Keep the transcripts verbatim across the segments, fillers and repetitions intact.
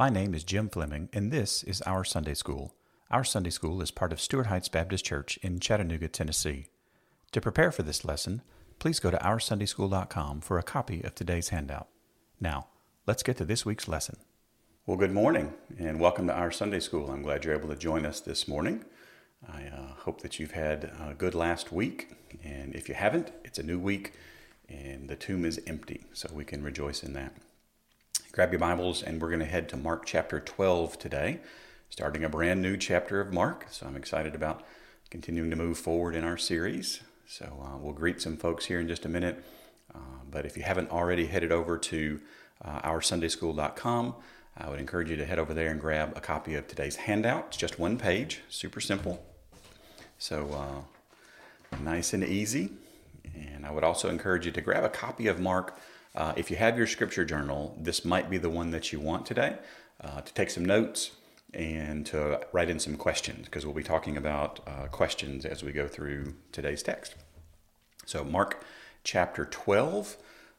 My name is Jim Fleming, and this is Our Sunday School. Our Sunday School is part of Stewart Heights Baptist Church in Chattanooga, Tennessee. To prepare for this lesson, please go to Our Sunday School dot com for a copy of today's handout. Now, let's get to this week's lesson. Well, good morning, and welcome to Our Sunday School. I'm glad you're able to join us this morning. I uh, hope that you've had a good last week, and if you haven't, it's a new week, and the tomb is empty, so we can rejoice in that. Grab your Bibles, and we're going to head to Mark chapter twelve today, starting a brand new chapter of Mark. So I'm excited about continuing to move forward in our series. So uh, we'll greet some folks here in just a minute. Uh, but if you haven't already headed over to uh, Our Sunday School dot com, I would encourage you to head over there and grab a copy of today's handout. It's just one page, super simple. So uh, nice and easy. And I would also encourage you to grab a copy of Mark. Uh, if you have your scripture journal, this might be the one that you want today uh, to take some notes and to write in some questions, because we'll be talking about uh, questions as we go through today's text. So Mark chapter twelve.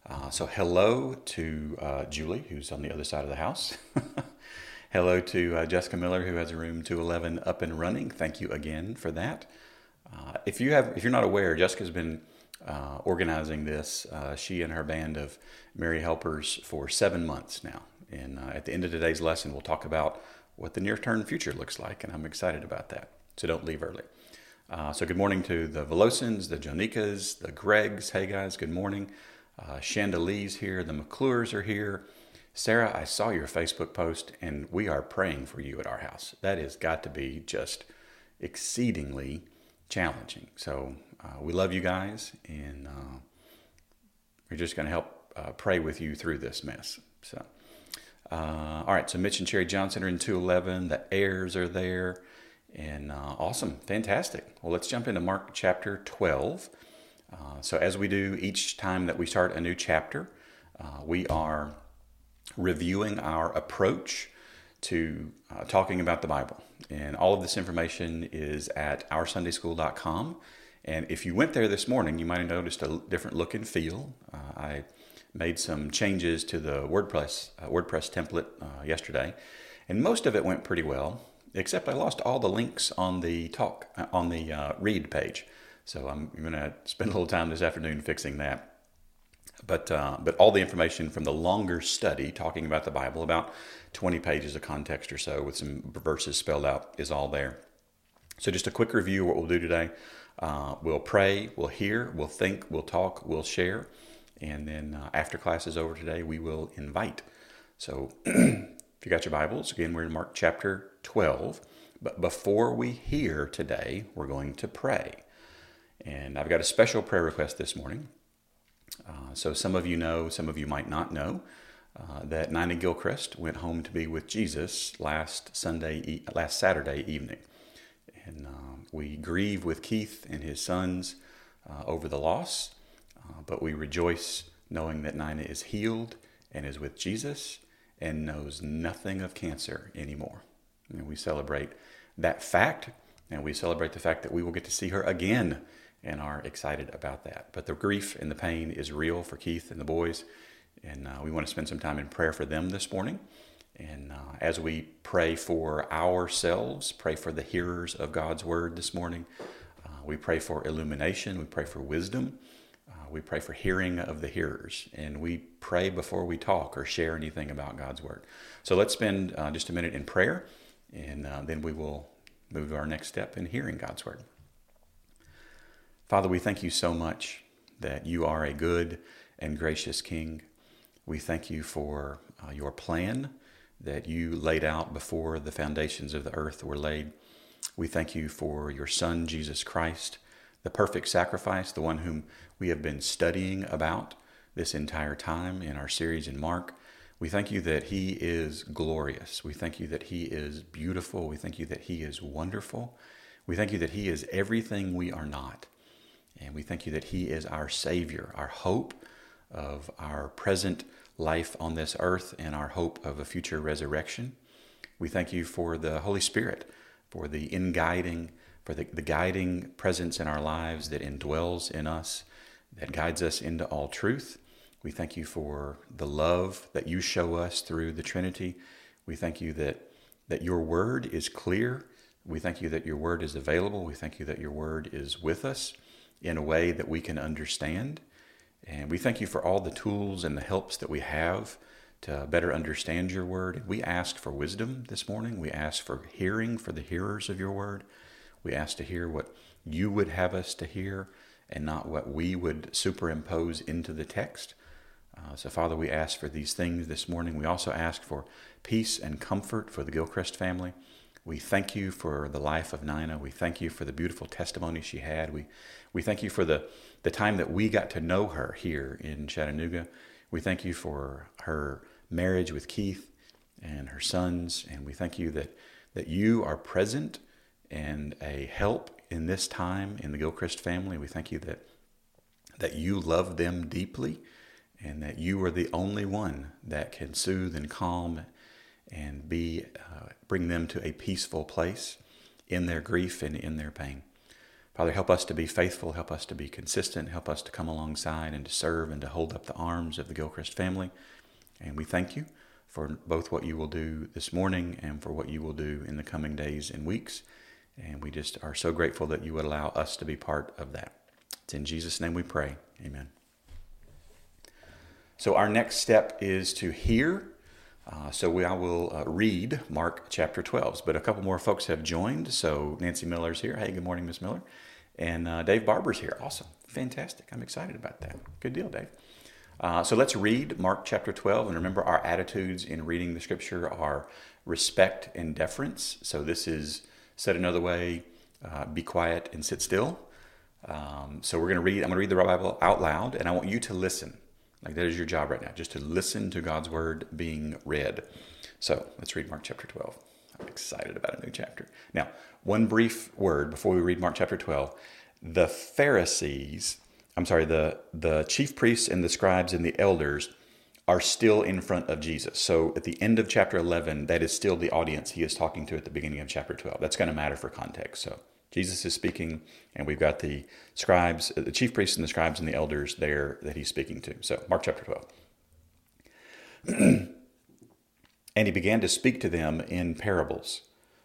Uh, so hello to uh, Julie, who's on the other side of the house. Hello to uh, Jessica Miller, who has room two eleven up and running. Thank you again for that. Uh, if you have, if you're not aware, Jessica's been Uh, organizing this, uh, she and her band of Mary helpers for seven months now. And uh, at the end of today's lesson, we'll talk about what the near-term future looks like, and I'm excited about that. So don't leave early. Uh, so good morning to the Velosins, the Jonicas, the Greggs. Hey guys, good morning. Uh, Chanda Lee's here. The McClures are here. Sarah, I saw your Facebook post, and we are praying for you at our house. That has got to be just exceedingly challenging. So Uh, we love you guys, and uh, we're just going to help uh, pray with you through this mess. So, uh, all right, so Mitch and Cherry Johnson are in two eleven. The heirs are there, and uh, awesome, fantastic. Well, let's jump into Mark chapter twelve. Uh, so as we do each time that we start a new chapter, uh, we are reviewing our approach to uh, talking about the Bible. And all of this information is at Our Sunday School dot com. And if you went there this morning, you might have noticed a different look and feel. Uh, I made some changes to the WordPress uh, WordPress template uh, yesterday, and most of it went pretty well, except I lost all the links on the talk uh, on the uh, read page. So I'm going to spend a little time this afternoon fixing that. But uh, but all the information from the longer study talking about the Bible, about twenty pages of context or so, with some verses spelled out, is all there. So just a quick review of what we'll do today. Uh, we'll pray, we'll hear, we'll think, we'll talk, we'll share. And then uh, after class is over today, we will invite. So if you got your Bibles, again, we're in Mark chapter twelve. But before we hear today, we're going to pray. And I've got a special prayer request this morning. Uh, so some of you know, some of you might not know, uh, that Nina Gilchrist went home to be with Jesus last Sunday, last Saturday evening. And um, we grieve with Keith and his sons uh, over the loss, uh, but we rejoice knowing that Nina is healed and is with Jesus and knows nothing of cancer anymore. And we celebrate that fact, and we celebrate the fact that we will get to see her again and are excited about that. But the grief and the pain is real for Keith and the boys, and uh, we want to spend some time in prayer for them this morning. And uh, as we pray for ourselves, pray for the hearers of God's word this morning, uh, we pray for illumination, we pray for wisdom, uh, we pray for hearing of the hearers, and we pray before we talk or share anything about God's word. So let's spend uh, just a minute in prayer, and uh, then we will move to our next step in hearing God's word. Father, we thank you so much that you are a good and gracious King. We thank you for uh, your plan that you laid out before the foundations of the earth were laid. We thank you for your Son, Jesus Christ, the perfect sacrifice, the one whom we have been studying about this entire time in our series in Mark. We thank you that he is glorious. We thank you that he is beautiful. We thank you that he is wonderful. We thank you that he is everything we are not. And we thank you that he is our Savior, our hope of our present life on this earth and our hope of a future resurrection. We thank you for the Holy Spirit, for the in-guiding, for the, the guiding presence in our lives that indwells in us, that guides us into all truth. We thank you for the love that you show us through the Trinity. We thank you that, that your word is clear. We thank you that your word is available. We thank you that your word is with us in a way that we can understand. And we thank you for all the tools and the helps that we have to better understand your word. We ask for wisdom this morning. We ask for hearing for the hearers of your word. We ask to hear what you would have us to hear and not what we would superimpose into the text. Uh, so, Father, we ask for these things this morning. We also ask for peace and comfort for the Gilchrist family. We thank you for the life of Nina. We thank you for the beautiful testimony she had. We we thank you for the, the time that we got to know her here in Chattanooga. We thank you for her marriage with Keith and her sons. And we thank you that, that you are present and a help in this time in the Gilchrist family. We thank you that, that you love them deeply and that you are the only one that can soothe and calm and be uh, bring them to a peaceful place in their grief and in their pain. Father, help us to be faithful, help us to be consistent, help us to come alongside and to serve and to hold up the arms of the Gilchrist family. And we thank you for both what you will do this morning and for what you will do in the coming days and weeks. And we just are so grateful that you would allow us to be part of that. It's in Jesus' name we pray. Amen. So our next step is to hear. Uh, so we, I will uh, read Mark chapter twelve. But a couple more folks have joined. So Nancy Miller's here. Hey, good morning, Miss Miller. And uh, Dave Barber's here. Awesome. Fantastic. I'm excited about that. Good deal, Dave. Uh, so let's read Mark chapter twelve. And remember, our attitudes in reading the scripture are respect and deference. So this is said another way, uh, be quiet and sit still. Um, so we're going to read, I'm going to read the Bible out loud, and I want you to listen. Like that is your job right now, just to listen to God's word being read. So let's read Mark chapter twelve. I'm excited about a new chapter. Now, one brief word before we read Mark chapter twelve. The Pharisees, I'm sorry, the, the chief priests and the scribes and the elders are still in front of Jesus. So at the end of chapter eleven, that is still the audience he is talking to at the beginning of chapter twelve. That's going to matter for context. So Jesus is speaking, and we've got the scribes, the chief priests and the scribes and the elders there that he's speaking to. So Mark chapter twelve. And he began to speak to them in parables.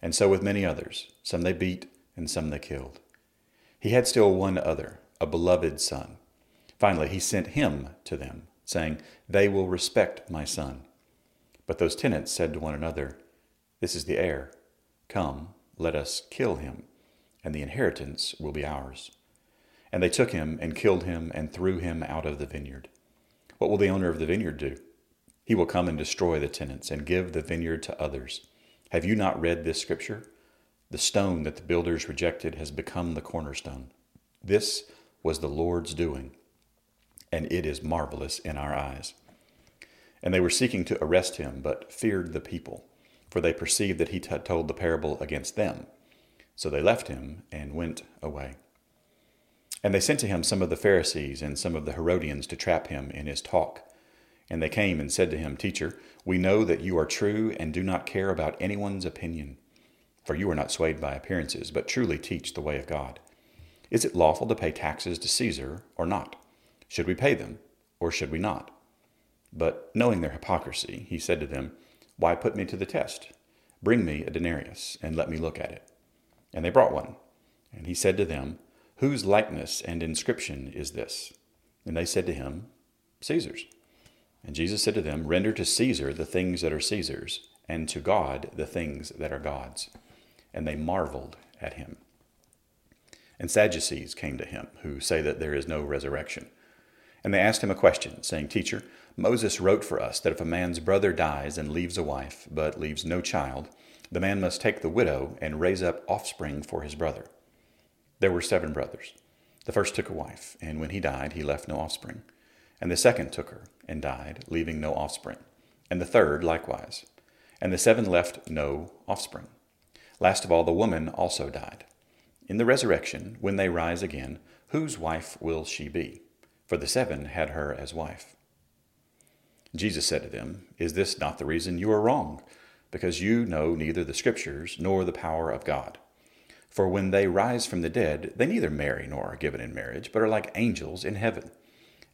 And so with many others, some they beat and some they killed. He had still one other, a beloved son. Finally, he sent him to them, saying, "They will respect my son." But those tenants said to one another, "This is the heir. Come, let us kill him, and the inheritance will be ours." And they took him and killed him and threw him out of the vineyard. What will the owner of the vineyard do? He will come and destroy the tenants and give the vineyard to others. Have you not read this scripture? The stone that the builders rejected has become the cornerstone. This was the Lord's doing, and it is marvelous in our eyes. And they were seeking to arrest him, but feared the people, for they perceived that he had told the parable against them. So they left him and went away. And they sent to him some of the Pharisees and some of the Herodians to trap him in his talk. And they came and said to him, "Teacher, we know that you are true and do not care about anyone's opinion, for you are not swayed by appearances, but truly teach the way of God. Is it lawful to pay taxes to Caesar or not? Should we pay them or should we not?" But knowing their hypocrisy, he said to them, "Why put me to the test? Bring me a denarius and let me look at it." And they brought one. And he said to them, "Whose likeness and inscription is this?" And they said to him, "Caesar's." And Jesus said to them, "Render to Caesar the things that are Caesar's, and to God the things that are God's." And they marveled at him. And Sadducees came to him, who say that there is no resurrection. And they asked him a question, saying, "Teacher, Moses wrote for us that if a man's brother dies and leaves a wife, but leaves no child, the man must take the widow and raise up offspring for his brother. There were seven brothers. The first took a wife, and when he died, he left no offspring. And the second took her and died, leaving no offspring. And the third likewise. and the seven left no offspring. Last of all, the woman also died. In the resurrection, when they rise again, whose wife will she be? For the seven had her as wife. Jesus said to them, Is this not the reason you are wrong? Because you know neither the Scriptures nor the power of God. For when they rise from the dead, they neither marry nor are given in marriage, but are like angels in heaven.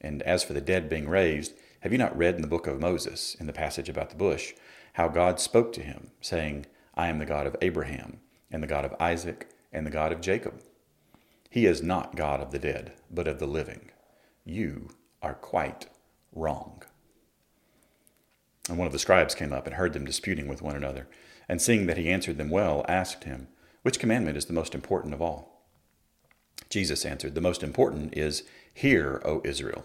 And as for the dead being raised, have you not read in the book of Moses, in the passage about the bush, how God spoke to him, saying, I am the God of Abraham, and the God of Isaac, and the God of Jacob. He is not God of the dead, but of the living. You are quite wrong. And one of the scribes came up and heard them disputing with one another, and seeing that he answered them well, asked him, Which commandment is the most important of all? Jesus answered, The most important is, Hear, O Israel,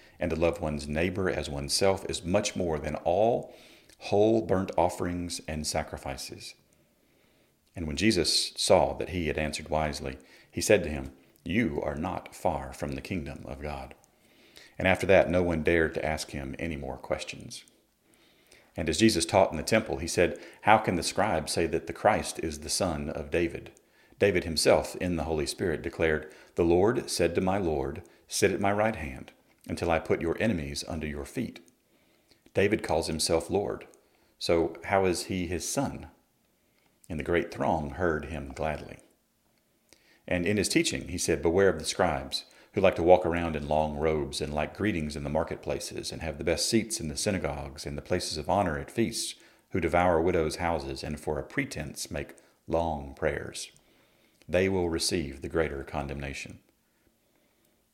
and to love one's neighbor as oneself is much more than all whole burnt offerings and sacrifices. And when Jesus saw that he had answered wisely, he said to him, You are not far from the kingdom of God. And after that, no one dared to ask him any more questions. And as Jesus taught in the temple, he said, How can the scribes say that the Christ is the son of David? David himself, in the Holy Spirit, declared, The Lord said to my Lord, Sit at my right hand, until I put your enemies under your feet. David calls himself Lord, so how is he his son? And the great throng heard him gladly. And in his teaching, he said, Beware of the scribes, who like to walk around in long robes and like greetings in the marketplaces and have the best seats in the synagogues and the places of honor at feasts, who devour widows' houses and for a pretense make long prayers. They will receive the greater condemnation.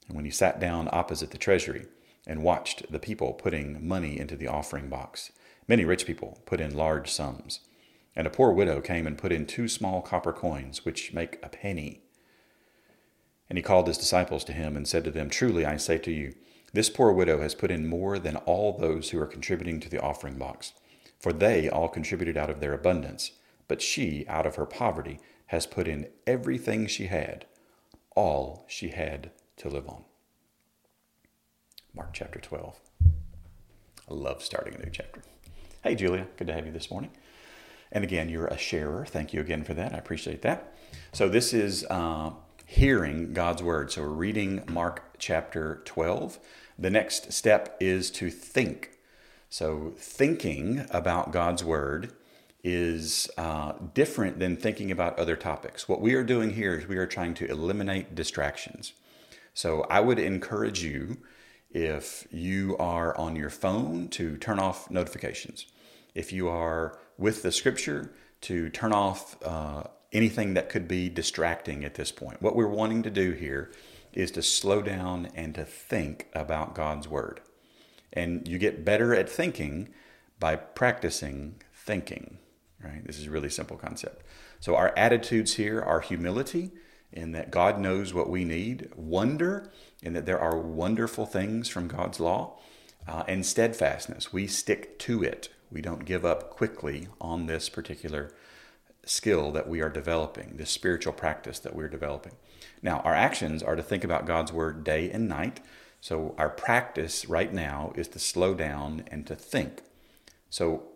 And when he sat down opposite the treasury and watched the people putting money into the offering box, many rich people put in large sums, and a poor widow came and put in two small copper coins, which make a penny. And he called his disciples to him and said to them, Truly I say to you, this poor widow has put in more than all those who are contributing to the offering box, for they all contributed out of their abundance, but she, out of her poverty, has put in everything she had, all she had to live on. Mark chapter twelve. I love starting a new chapter. Hey, Julia, good to have you this morning. And again, you're a sharer. Thank you again for that. I appreciate that. So this is... Uh, Hearing God's Word. So we're reading Mark chapter twelve. The next step is to think. So thinking about God's Word is uh, different than thinking about other topics. What we are doing here is we are trying to eliminate distractions. So I would encourage you, if you are on your phone, to turn off notifications. If you are with the Scripture, to turn off uh anything that could be distracting at this point. What we're wanting to do here is to slow down and to think about God's Word. And you get better at thinking by practicing thinking, right? This is a really simple concept. So our attitudes here are humility, in that God knows what we need, wonder, in that there are wonderful things from God's law, uh, and steadfastness. We stick to it. We don't give up quickly on this particular skill that we are developing, this spiritual practice that we're developing. Now, our actions are to think about God's Word day and night. So our practice right now is to slow down and to think. So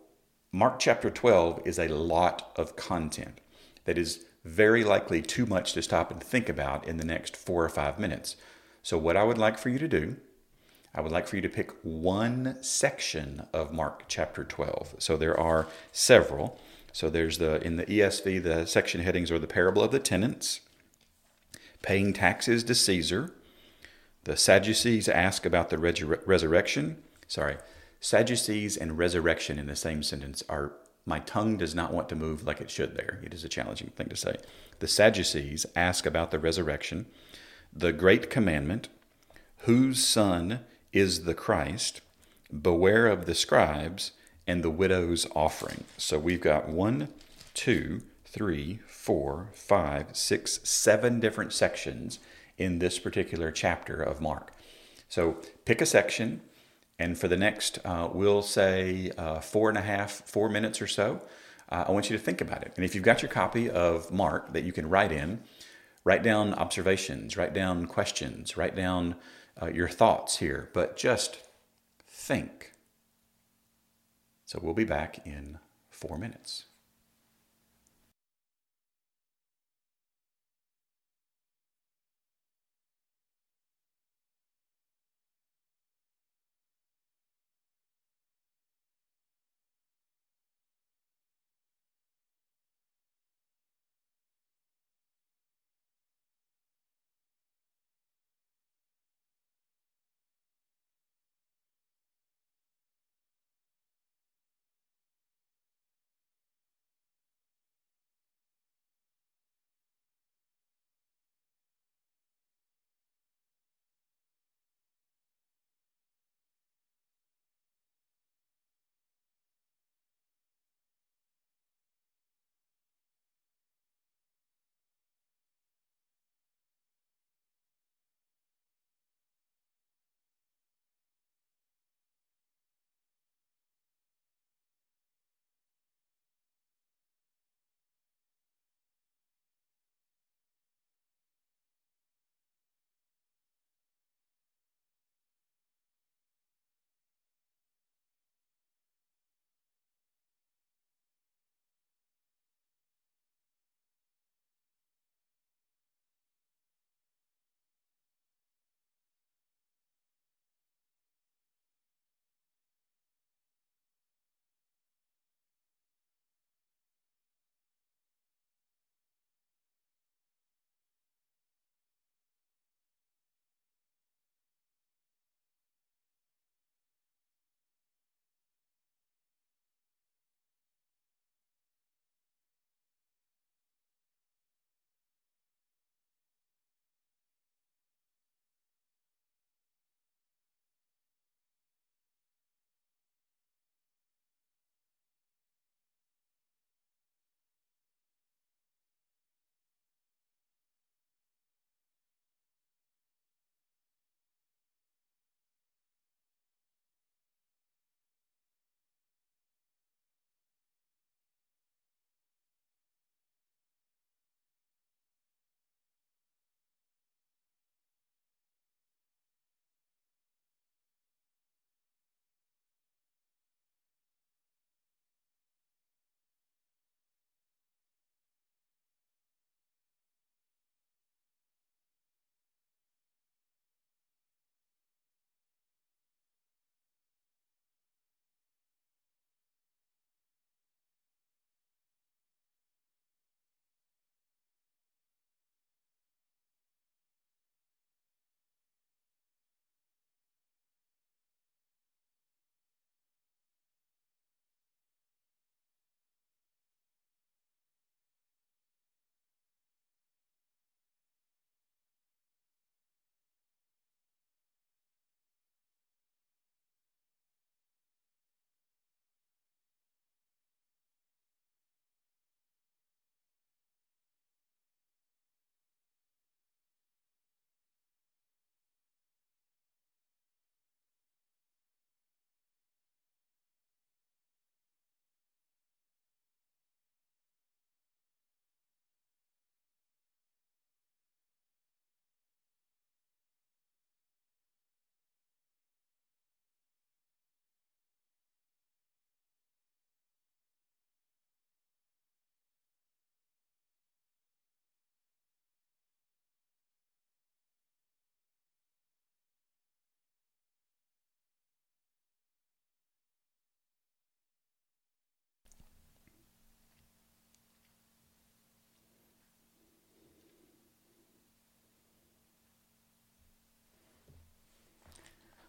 Mark chapter twelve is a lot of content that is very likely too much to stop and think about in the next four or five minutes. So what I would like for you to do, I would like for you to pick one section of Mark chapter twelve. So there are several. So there's the in the E S V, the section headings are the parable of the tenants, paying taxes to Caesar, the Sadducees ask about the resu- resurrection. Sorry, Sadducees and resurrection in the same sentence are, my tongue does not want to move like it should there. It is a challenging thing to say. The Sadducees ask about the resurrection, the great commandment, whose son is the Christ, beware of the scribes, and the widow's offering. So we've got one, two, three, four, five, six, seven different sections in this particular chapter of Mark. So pick a section, and for the next, uh, we'll say uh, four and a half, four minutes or so, uh, I want you to think about it. And if you've got your copy of Mark that you can write in, write down observations, write down questions, write down uh, your thoughts here, but just think. So we'll be back in four minutes.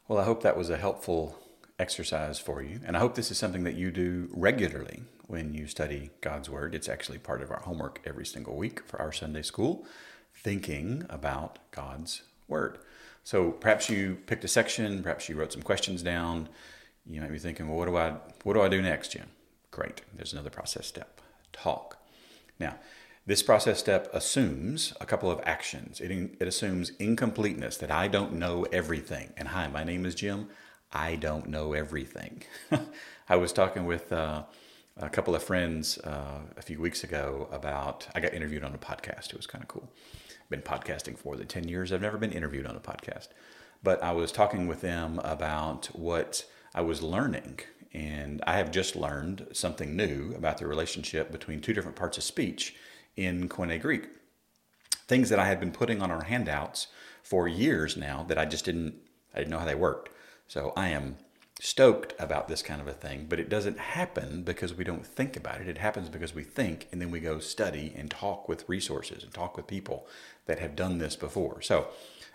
Well, I hope that was a helpful exercise for you, and I hope this is something that you do regularly when you study God's Word. It's actually part of our homework every single week for Our Sunday School, thinking about God's Word. So perhaps you picked a section, perhaps you wrote some questions down. You might be thinking, well, what do I, what do I do next, Jim? Great. There's another process step. Talk. Now, this process step assumes a couple of actions. It, it assumes incompleteness, that I don't know everything. And hi, my name is Jim. I don't know everything. I was talking with uh, a couple of friends uh, a few weeks ago about, I got interviewed on a podcast. It was kind of cool. I've been podcasting for the ten years. I've never been interviewed on a podcast. But I was talking with them about what I was learning. And I have just learned something new about the relationship between two different parts of speech in Koine Greek. Things that I had been putting on our handouts for years now that I just didn't, I didn't know how they worked. So I am stoked about this kind of a thing, but it doesn't happen because we don't think about it. It happens because we think, and then we go study and talk with resources and talk with people that have done this before. So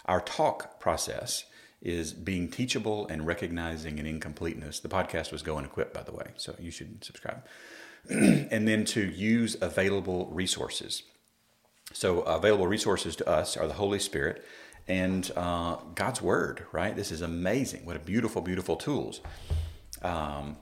our talk process is being teachable and recognizing an incompleteness. The podcast was Go and Equip, by the way, so you should subscribe. And then to use available resources. So available resources to us are the Holy Spirit and uh, God's Word, right? This is amazing. What a beautiful, beautiful tools. Um,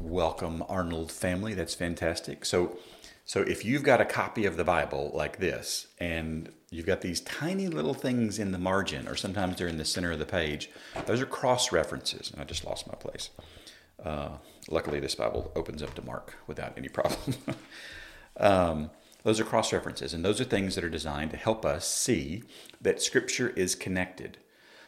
welcome, Arnold family. That's fantastic. So, so if you've got a copy of the Bible like this, and you've got these tiny little things in the margin, or sometimes they're in the center of the page, those are cross-references. And I just lost my place. Uh, luckily, this Bible opens up to Mark without any problem. um, those are cross-references, and those are things that are designed to help us see that Scripture is connected.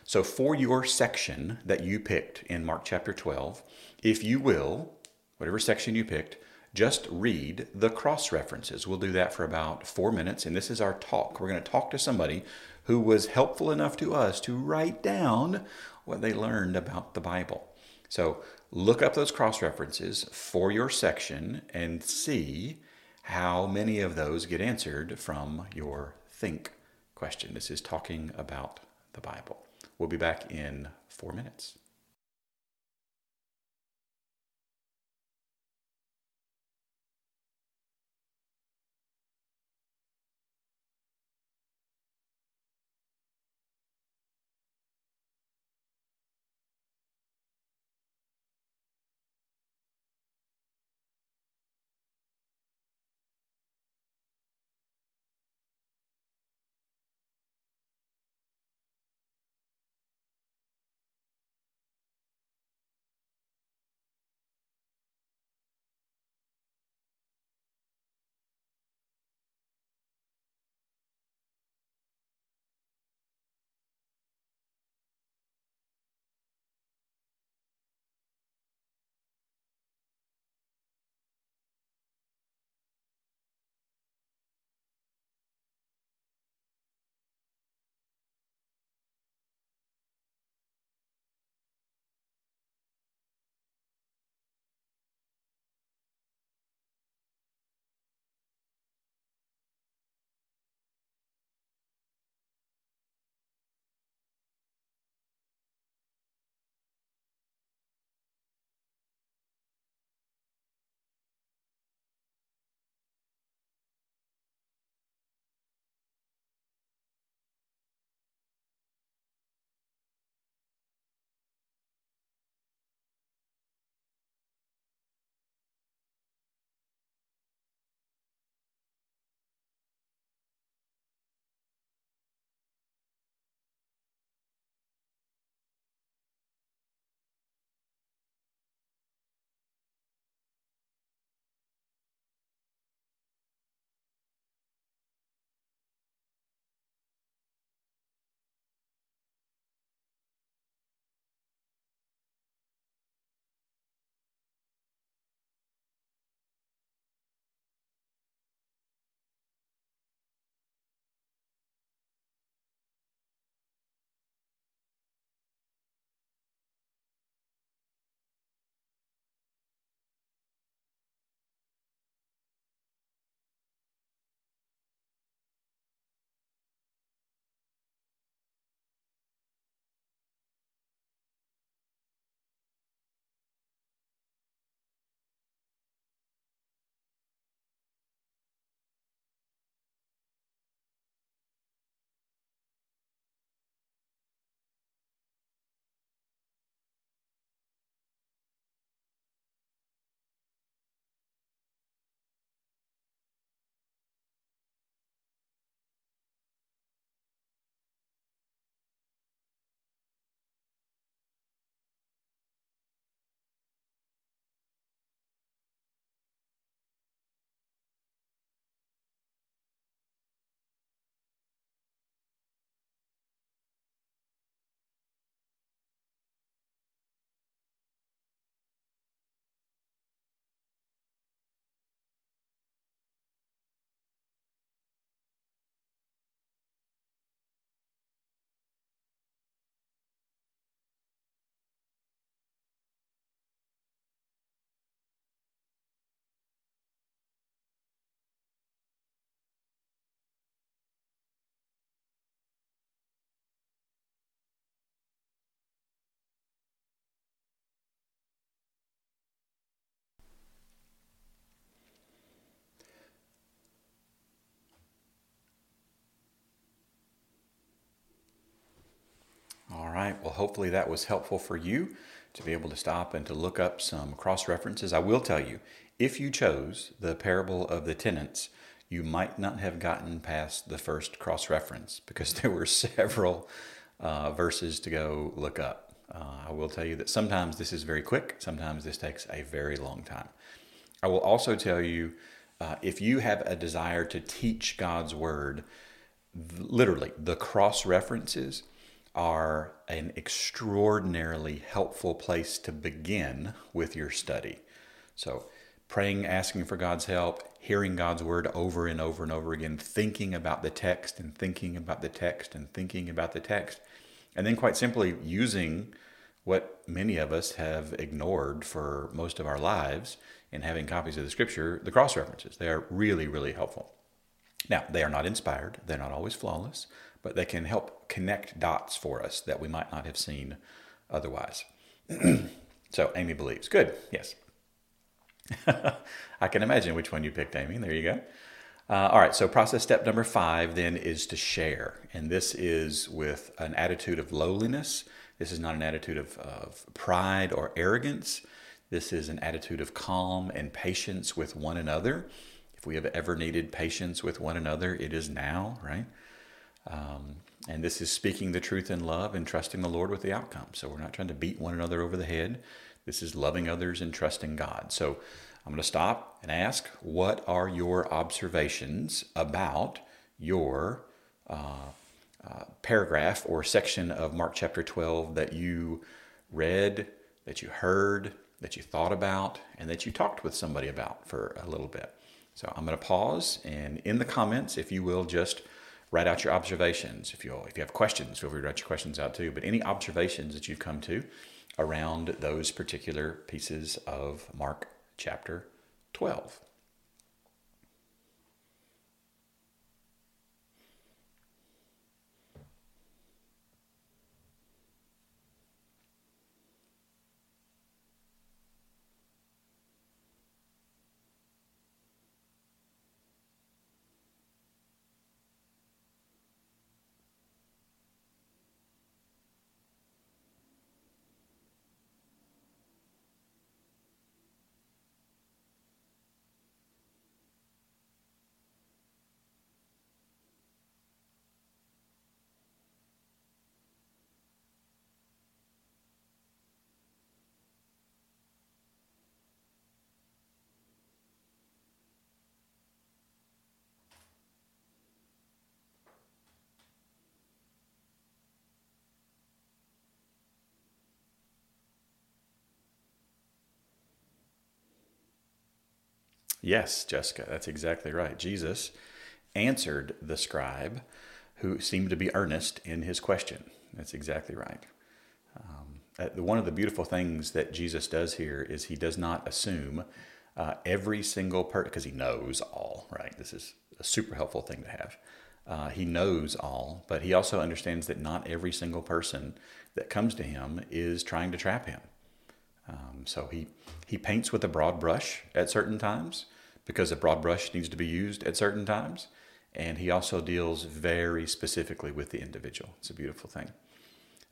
So for your section that you picked in Mark chapter twelve, if you will, whatever section you picked, just read the cross-references. We'll do that for about four minutes, and this is our talk. We're going to talk to somebody who was helpful enough to us to write down what they learned about the Bible. So look up those cross-references for your section and see how many of those get answered from your think question. This is talking about the Bible. We'll be back in four minutes. Hopefully that was helpful for you to be able to stop and to look up some cross-references. I will tell you, if you chose the parable of the tenants, you might not have gotten past the first cross-reference because there were several uh, verses to go look up. Uh, I will tell you that sometimes this is very quick. Sometimes this takes a very long time. I will also tell you, uh, if you have a desire to teach God's word, literally the cross-references are an extraordinarily helpful place to begin with your study. So praying, asking for God's help, hearing God's word over and over and over again, thinking about the text and thinking about the text and thinking about the text, and then quite simply using what many of us have ignored for most of our lives and having copies of the scripture, the cross-references. They are really, really helpful. Now, they are not inspired. They're not always flawless, but they can help connect dots for us that we might not have seen otherwise. So Amy believes. Good. Yes. I can imagine which one you picked, Amy. There you go. Uh, all right. So process step number five then is to share. And this is with an attitude of lowliness. This is not an attitude of, of pride or arrogance. This is an attitude of calm and patience with one another. If we have ever needed patience with one another, it is now, right? Um, and this is speaking the truth in love and trusting the Lord with the outcome. So we're not trying to beat one another over the head. This is loving others and trusting God. So I'm going to stop and ask, what are your observations about your uh, uh, paragraph or section of Mark chapter twelve that you read, that you heard, that you thought about, and that you talked with somebody about for a little bit? So I'm going to pause, and in the comments, if you will, just write out your observations. If you if you have questions, feel free to write your questions out too. But any observations that you've come to around those particular pieces of Mark chapter twelve. Yes, Jessica, that's exactly right. Jesus answered the scribe who seemed to be earnest in his question. That's exactly right. Um, one of the beautiful things that Jesus does here is he does not assume uh, every single person, because he knows all, right? This is a super helpful thing to have. Uh, he knows all, but he also understands that not every single person that comes to him is trying to trap him. Um, so he, he paints with a broad brush at certain times, because a broad brush needs to be used at certain times. And he also deals very specifically with the individual. It's a beautiful thing.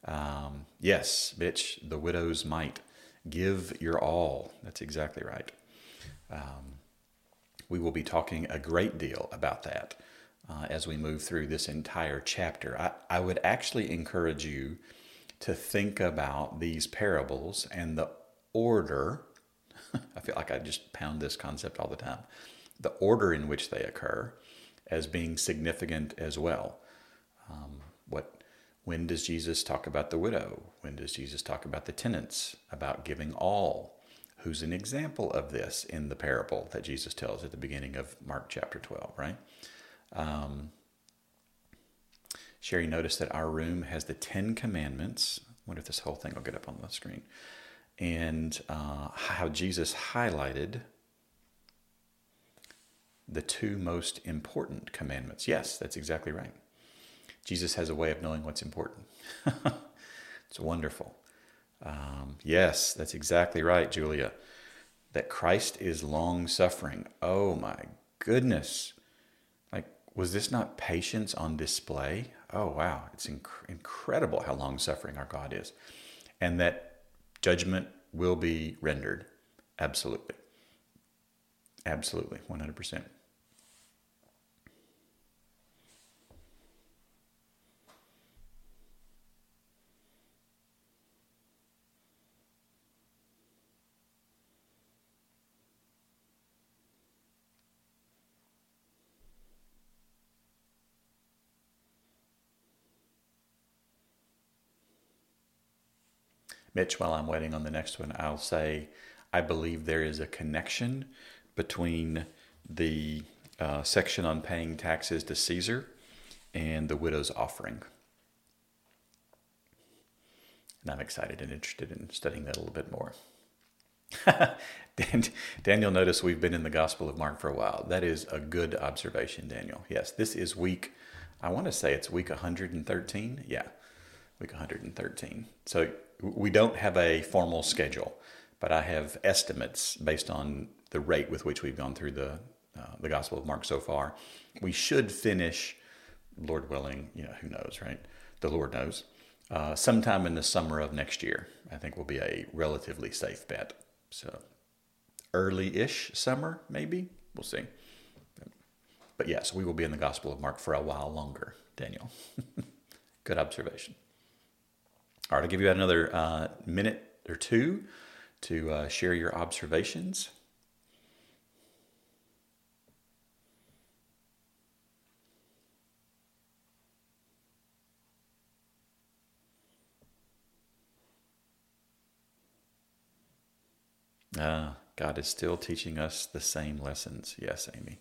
Um, yes, Mitch, the widow's mite. Give your all. That's exactly right. Um, we will be talking a great deal about that uh, as we move through this entire chapter. I, I would actually encourage you to think about these parables and the order. I feel like I just pound this concept all the time. The order in which they occur as being significant as well. Um, what? When does Jesus talk about the widow? When does Jesus talk about the tenants? About giving all? Who's an example of this in the parable that Jesus tells at the beginning of Mark chapter twelve, right? Um, Sherry noticed that our room has the Ten Commandments. I wonder if this whole thing will get up on the screen. And uh, how Jesus highlighted the two most important commandments. Yes, that's exactly right. Jesus has a way of knowing what's important. It's wonderful. Um, yes, that's exactly right, Julia. That Christ is long-suffering. Oh my goodness. Like was this not patience on display? Oh, wow. It's inc- incredible how long-suffering our God is. And that judgment will be rendered. Absolutely. Absolutely. one hundred percent. Mitch, while I'm waiting on the next one, I'll say I believe there is a connection between the uh, section on paying taxes to Caesar and the widow's offering. And I'm excited and interested in studying that a little bit more. Daniel, notice we've been in the Gospel of Mark for a while. That is a good observation, Daniel. Yes, this is week, I want to say it's week one hundred thirteen. Yeah, week one hundred thirteen. So we don't have a formal schedule, but I have estimates based on the rate with which we've gone through the uh, the Gospel of Mark so far. We should finish, Lord willing, you know, who knows, right? The Lord knows. Uh, sometime in the summer of next year, I think will be a relatively safe bet. So early-ish summer, maybe? We'll see. But yes, yeah, so we will be in the Gospel of Mark for a while longer, Daniel. Good observation. All right, I'll give you another uh, minute or two to uh, share your observations. Ah, God is still teaching us the same lessons. Yes, Amy.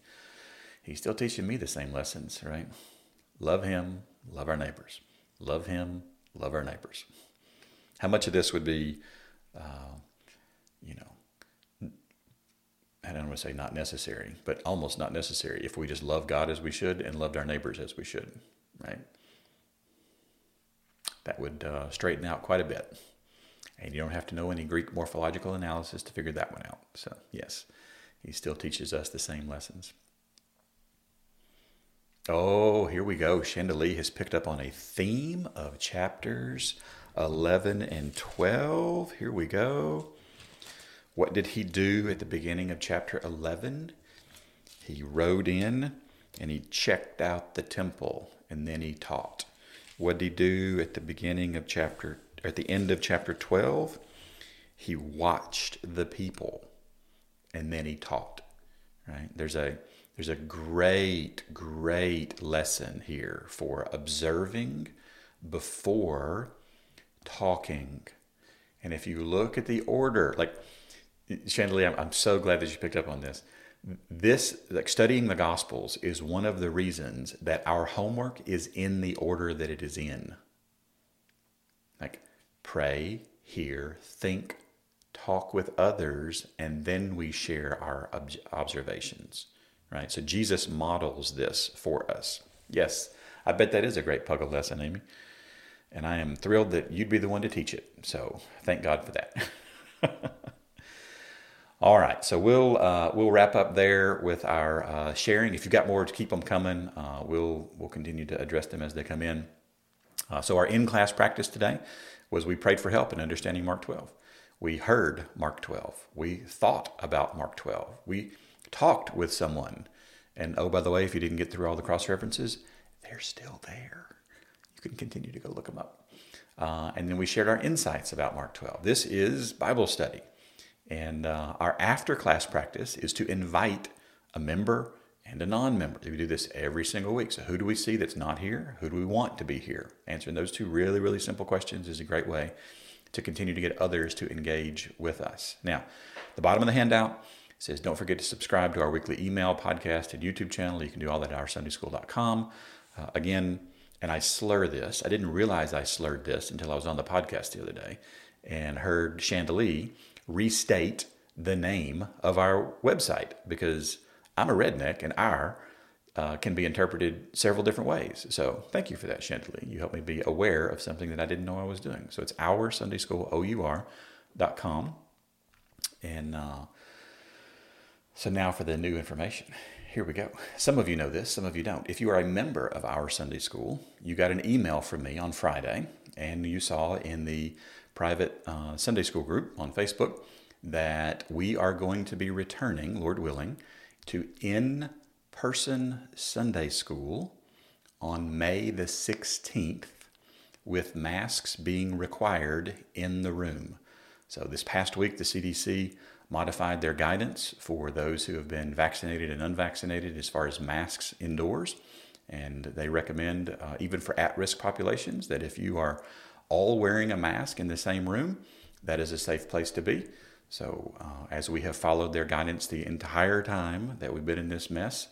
He's still teaching me the same lessons, right? Love him, love our neighbors. Love him, love our neighbors. How much of this would be, uh, you know, I don't want to say not necessary, but almost not necessary if we just love God as we should and loved our neighbors as we should, right? That would uh, straighten out quite a bit. And you don't have to know any Greek morphological analysis to figure that one out. So, yes, he still teaches us the same lessons. Oh, here we go. Chanda Lee has picked up on a theme of chapters eleven and twelve. Here we go. What did he do at the beginning of chapter eleven? He rode in and he checked out the temple and then he taught. What did he do at the beginning of chapter, or at the end of chapter twelve? He watched the people and then he taught, right? There's a There's a great, great lesson here for observing before talking. And if you look at the order, like, Chandelier, I'm, I'm so glad that you picked up on this. This, like studying the Gospels is one of the reasons that our homework is in the order that it is in. Like, pray, hear, think, talk with others, and then we share our ob- observations. Right, so Jesus models this for us. Yes, I bet that is a great Puggle lesson, Amy. And I am thrilled that you'd be the one to teach it. So thank God for that. All right, so we'll uh, we'll wrap up there with our uh, sharing. If you've got more, to keep them coming. Uh, we'll we'll continue to address them as they come in. Uh, so our in-class practice today was we prayed for help in understanding Mark twelve. We heard Mark twelve. We thought about Mark twelve. We talked with someone. And oh, by the way, if you didn't get through all the cross-references, they're still there. You can continue to go look them up. Uh, and then we shared our insights about Mark twelve. This is Bible study. And uh, our after-class practice is to invite a member and a non-member. We do this every single week. So who do we see that's not here? Who do we want to be here? Answering those two really, really simple questions is a great way to continue to get others to engage with us. Now, the bottom of the handout says, don't forget to subscribe to our weekly email, podcast, and YouTube channel. You can do all that at our sunday school dot com. Uh, again, and I slur this. I didn't realize I slurred this until I was on the podcast the other day and heard Chanda Lee restate the name of our website, because I'm a redneck and our uh, can be interpreted several different ways. So thank you for that, Chanda Lee. You helped me be aware of something that I didn't know I was doing. So it's our sunday school dot com. And, uh, so now for the new information. here we go. Some of you know this, some of you don't. If you are a member of Our Sunday School, you got an email from me on Friday, and you saw in the private uh, Sunday School group on Facebook that we are going to be returning, Lord willing, to in-person Sunday School on May the sixteenth, with masks being required in the room. So this past week, the C D C modified their guidance for those who have been vaccinated and unvaccinated as far as masks indoors. And they recommend, uh, even for at-risk populations, that if you are all wearing a mask in the same room, that is a safe place to be. So uh, as we have followed their guidance the entire time that we've been in this mess,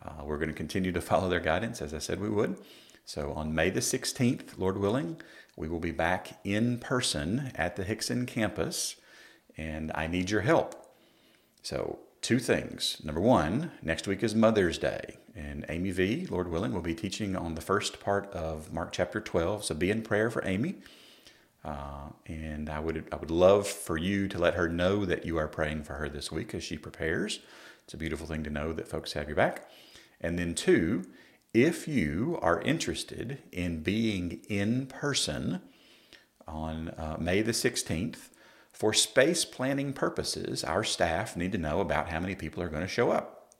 uh, we're going to continue to follow their guidance, as I said we would. So on May the sixteenth, Lord willing, we will be back in person at the Hickson campus, and I need your help. So two things. Number one, next week is Mother's Day, and Amy V, Lord willing, will be teaching on the first part of Mark chapter twelve. So be in prayer for Amy. Uh, and I would I would love for you to let her know that you are praying for her this week as she prepares. It's a beautiful thing to know that folks have your back. And then two, if you are interested in being in person on uh, May the sixteenth, for space planning purposes, our staff need to know about how many people are going to show up.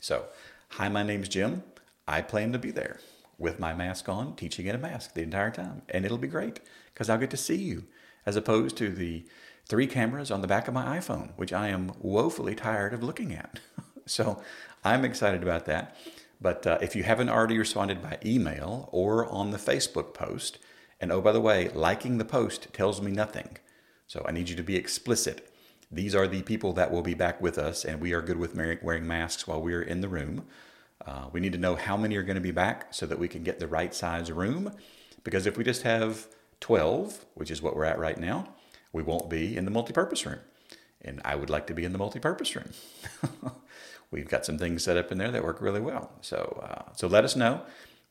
So, hi, my name's Jim. I plan to be there with my mask on, teaching in a mask the entire time. And it'll be great because I'll get to see you, as opposed to the three cameras on the back of my iPhone, which I am woefully tired of looking at. So I'm excited about that. But uh, if you haven't already responded by email or on the Facebook post, and oh, by the way, liking the post tells me nothing. So I need you to be explicit. These are the people that will be back with us, and we are good with wearing masks while we are in the room. Uh, we need to know how many are going to be back so that we can get the right size room. Because if we just have twelve, which is what we're at right now, we won't be in the multipurpose room. And I would like to be in the multipurpose room. We've got some things set up in there that work really well. So uh, so let us know.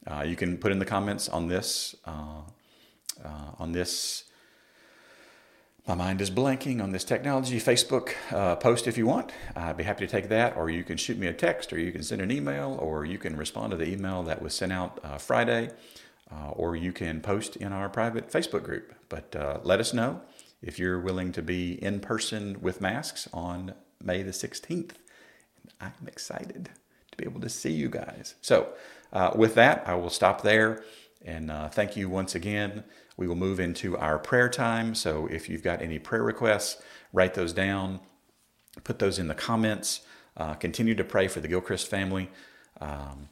Uh, you can put in the comments on this uh, uh, on this. My mind is blanking on this technology. Facebook uh, post if you want. I'd be happy to take that, or you can shoot me a text, or you can send an email, or you can respond to the email that was sent out uh, Friday, uh, or you can post in our private Facebook group. But uh, let us know if you're willing to be in person with masks on May the sixteenth. I'm excited to be able to see you guys. So uh, with that, I will stop there. And uh, thank you once again. We will move into our prayer time. So if you've got any prayer requests, write those down, put those in the comments. Uh, continue to pray for the Gilchrist family. Um,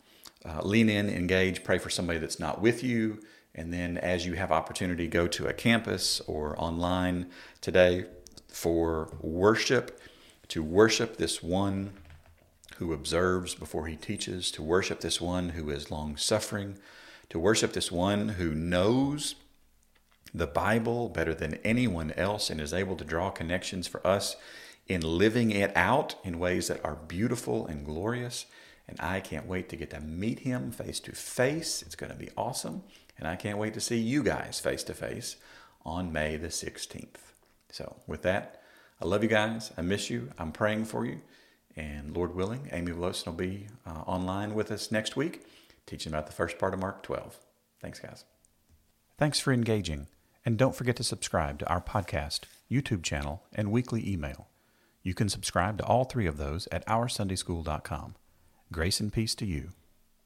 uh, lean in, engage, pray for somebody that's not with you. And then as you have opportunity, go to a campus or online today for worship, to worship this one who observes before he teaches, to worship this one who is long-suffering, to worship this one who knows the Bible better than anyone else and is able to draw connections for us in living it out in ways that are beautiful and glorious. And I can't wait to get to meet him face to face. It's going to be awesome. And I can't wait to see you guys face to face on May the sixteenth. So with that, I love you guys. I miss you. I'm praying for you. And Lord willing, Amy Velosins will be uh, online with us next week, teaching about the first part of Mark twelve. Thanks, guys. Thanks for engaging. And don't forget to subscribe to our podcast, YouTube channel, and weekly email. You can subscribe to all three of those at our sunday school dot com. Grace and peace to you.